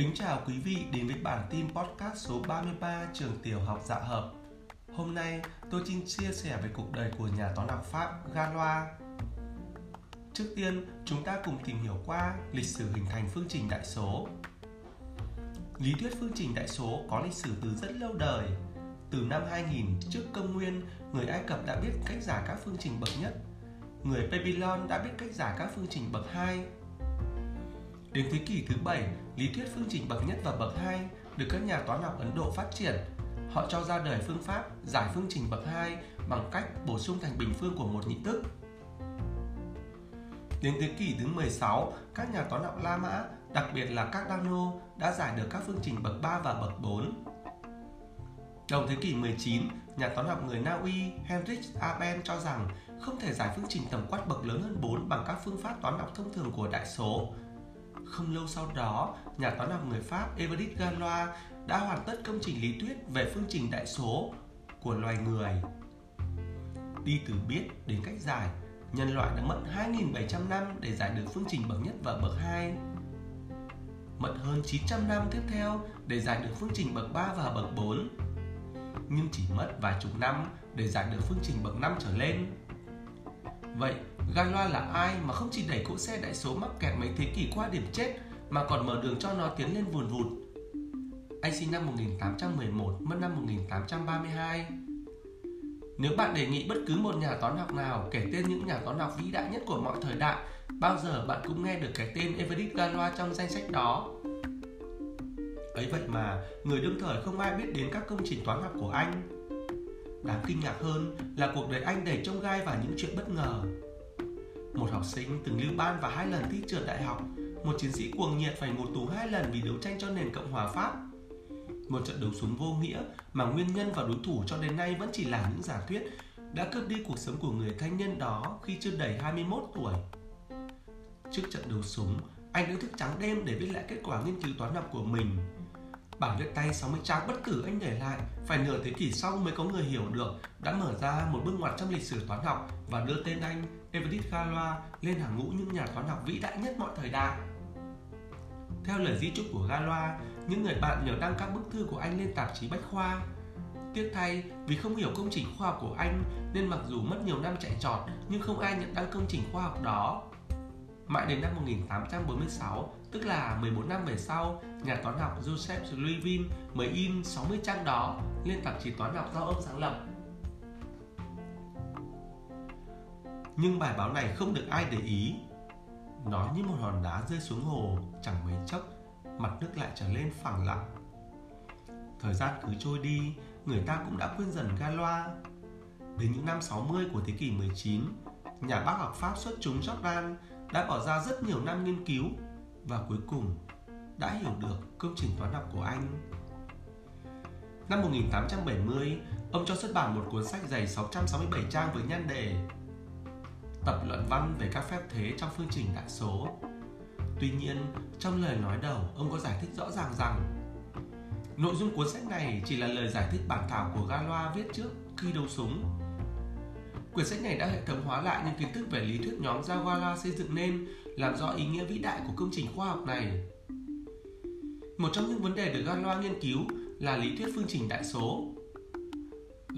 Kính chào quý vị đến với bản tin podcast số 33 trường tiểu học Dạ Hợp. Hôm nay tôi xin chia sẻ về cuộc đời của nhà toán học Pháp Galois. Trước tiên, chúng ta cùng tìm hiểu qua lịch sử hình thành phương trình đại số. Lý thuyết phương trình đại số có lịch sử từ rất lâu đời. Từ năm 2000 trước công nguyên, người Ai Cập đã biết cách giải các phương trình bậc nhất. Người Babylon đã biết cách giải các phương trình bậc 2. Đến thế kỷ thứ 7, lý thuyết phương trình bậc nhất và bậc 2 được các nhà toán học Ấn Độ phát triển. Họ cho ra đời phương pháp giải phương trình bậc 2 bằng cách bổ sung thành bình phương của một nhị thức. Đến thế kỷ thứ 16, các nhà toán học La Mã, đặc biệt là Cardano, đã giải được các phương trình bậc 3 và bậc 4. Đầu thế kỷ 19, nhà toán học người Na Uy Henrik Abel cho rằng không thể giải phương trình tầm quát bậc lớn hơn 4 bằng các phương pháp toán học thông thường của đại số. Không lâu sau đó, nhà toán học người Pháp Évariste Galois đã hoàn tất công trình lý thuyết về phương trình đại số của loài người. Đi từ biết đến cách giải, nhân loại đã mất 2.700 năm để giải được phương trình bậc nhất và bậc 2. Mất hơn 900 năm tiếp theo để giải được phương trình bậc 3 và bậc 4. Nhưng chỉ mất vài chục năm để giải được phương trình bậc 5 trở lên. Vậy, Galois là ai mà không chỉ đẩy cỗ xe đại số mắc kẹt mấy thế kỷ qua điểm chết mà còn mở đường cho nó tiến lên vùn vụt? Anh sinh năm 1811, mất năm 1832. Nếu bạn đề nghị bất cứ một nhà toán học nào kể tên những nhà toán học vĩ đại nhất của mọi thời đại, bao giờ bạn cũng nghe được cái tên Évariste Galois trong danh sách đó. Ấy vậy mà, người đương thời không ai biết đến các công trình toán học của anh. Đáng kinh ngạc hơn là cuộc đời anh đầy chông gai và những chuyện bất ngờ. Một học sinh từng lưu ban và 2 lần thi trượt đại học, một chiến sĩ cuồng nhiệt phải ngồi tù 2 lần vì đấu tranh cho nền Cộng hòa Pháp, một trận đấu súng vô nghĩa mà nguyên nhân và đối thủ cho đến nay vẫn chỉ là những giả thuyết đã cướp đi cuộc sống của người thanh niên đó khi chưa đầy 21 tuổi. Trước trận đấu súng, anh đã thức trắng đêm để viết lại kết quả nghiên cứu toán học của mình. Bản viết tay 60 trang bất tử anh để lại phải nửa thế kỷ sau mới có người hiểu được đã mở ra một bước ngoặt trong lịch sử toán học và đưa tên anh Évariste Galois lên hàng ngũ những nhà toán học vĩ đại nhất mọi thời đại. Theo lời di chúc của Galois, những người bạn nhờ đăng các bức thư của anh lên tạp chí Bách Khoa. Tiếc thay vì không hiểu công trình khoa học của anh nên mặc dù mất nhiều năm chạy trọt nhưng không ai nhận đăng công trình khoa học đó. Mãi đến năm 1846, tức là 14 năm về sau, nhà toán học Joseph Liouville mới in 60 trang đó lên tạp chí toán học do ông sáng lập. Nhưng bài báo này không được ai để ý. Nó như một hòn đá rơi xuống hồ, chẳng mấy chốc, mặt nước lại trở lên phẳng lặng. Thời gian cứ trôi đi, người ta cũng đã quên dần Galois. Đến những năm 60 của thế kỷ 19, nhà bác học Pháp xuất chúng Jordan đã bỏ ra rất nhiều năm nghiên cứu và cuối cùng đã hiểu được công trình toán học của anh. Năm 1870, ông cho xuất bản một cuốn sách dày 667 trang với nhan đề Tập luận văn về các phép thế trong phương trình đại số. Tuy nhiên, trong lời nói đầu, ông có giải thích rõ ràng rằng nội dung cuốn sách này chỉ là lời giải thích bản thảo của Galois viết trước khi đấu súng. Quyển sách này đã hệ thống hóa lại những kiến thức về lý thuyết nhóm do Galois xây dựng nên, làm rõ ý nghĩa vĩ đại của công trình khoa học này. Một trong những vấn đề được Galois nghiên cứu là lý thuyết phương trình đại số.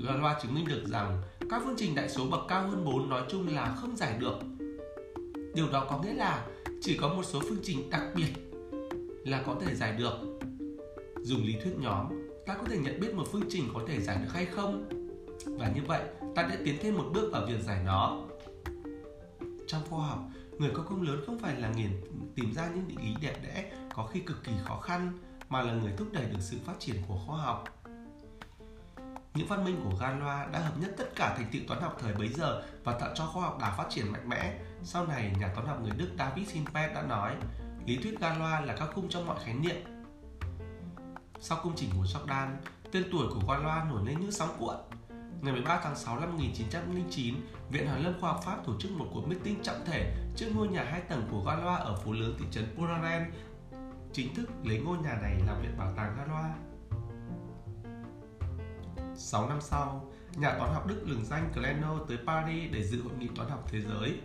Galois chứng minh được rằng các phương trình đại số bậc cao hơn 4 nói chung là không giải được. Điều đó có nghĩa là chỉ có một số phương trình đặc biệt là có thể giải được. Dùng lý thuyết nhóm, ta có thể nhận biết một phương trình có thể giải được hay không. Và như vậy, ta đã tiến thêm một bước vào việc giải nó. Trong khoa học, người có công lớn không phải là người tìm ra những định lý đẹp đẽ có khi cực kỳ khó khăn, mà là người thúc đẩy được sự phát triển của khoa học. Những phát minh của Galois đã hợp nhất tất cả thành tựu toán học thời bấy giờ và tạo cho khoa học đã phát triển mạnh mẽ. Sau này, nhà toán học người Đức David Hilbert đã nói, lý thuyết Galois là các khung trong mọi khái niệm. Sau công trình của Jordan, tên tuổi của Galois nổi lên như sóng cuộn. Ngày 13 tháng 6 năm 1909, Viện Hàn Lâm Khoa học Pháp tổ chức một cuộc meeting trọng thể trước ngôi nhà 2 tầng của Galois ở phố lớn thị trấn Poitiers, chính thức lấy ngôi nhà này làm viện bảo tàng Galois. 6 năm sau, nhà toán học Đức lừng danh Crelle tới Paris để dự hội nghị toán học thế giới.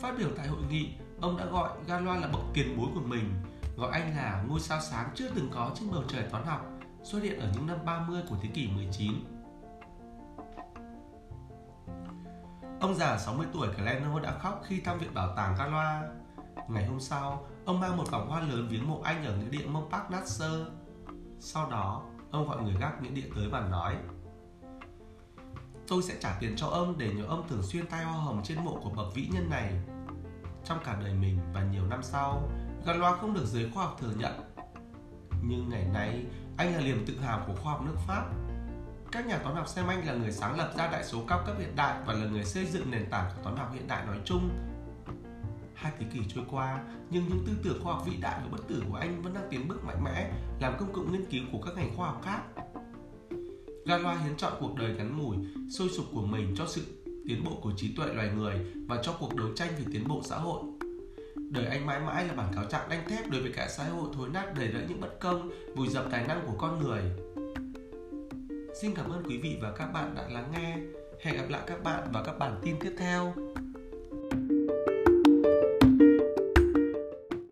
Phát biểu tại hội nghị, ông đã gọi Galois là bậc tiền bối của mình gọi anh là ngôi sao sáng chưa từng có trên bầu trời toán học, xuất hiện ở những năm 30 của thế kỷ 19. Ông già 60 tuổi Crelle đã khóc khi thăm viện bảo tàng Galois. Ngày hôm sau, ông mang một vòng hoa lớn viếng mộ anh ở nghĩa địa Montparnasse. Sau đó, ông gọi người gác nghĩa địa tới và nói: "Tôi sẽ trả tiền cho ông để nhờ ông thường xuyên tay hoa hồng trên mộ của bậc vĩ nhân này." Trong cả đời mình và nhiều năm sau, Galois không được giới khoa học thừa nhận. Nhưng ngày nay, anh là niềm tự hào của khoa học nước Pháp. Các nhà toán học xem anh là người sáng lập ra đại số cao cấp hiện đại và là người xây dựng nền tảng của toán học hiện đại nói chung. 2 thế kỷ trôi qua, nhưng những tư tưởng khoa học vĩ đại và bất tử của anh vẫn đang tiến bước mạnh mẽ, làm công cụ nghiên cứu của các ngành khoa học khác. Galois hiến trọn cuộc đời ngắn ngủi, sôi sục của mình cho sự tiến bộ của trí tuệ loài người và cho cuộc đấu tranh vì tiến bộ xã hội. Đời anh mãi mãi là bản cáo trạng đanh thép đối với cả xã hội thối nát đầy rẫy những bất công, vùi dập tài năng của con người. Xin cảm ơn quý vị và các bạn đã lắng nghe. Hẹn gặp lại các bạn vào các bản tin tiếp theo.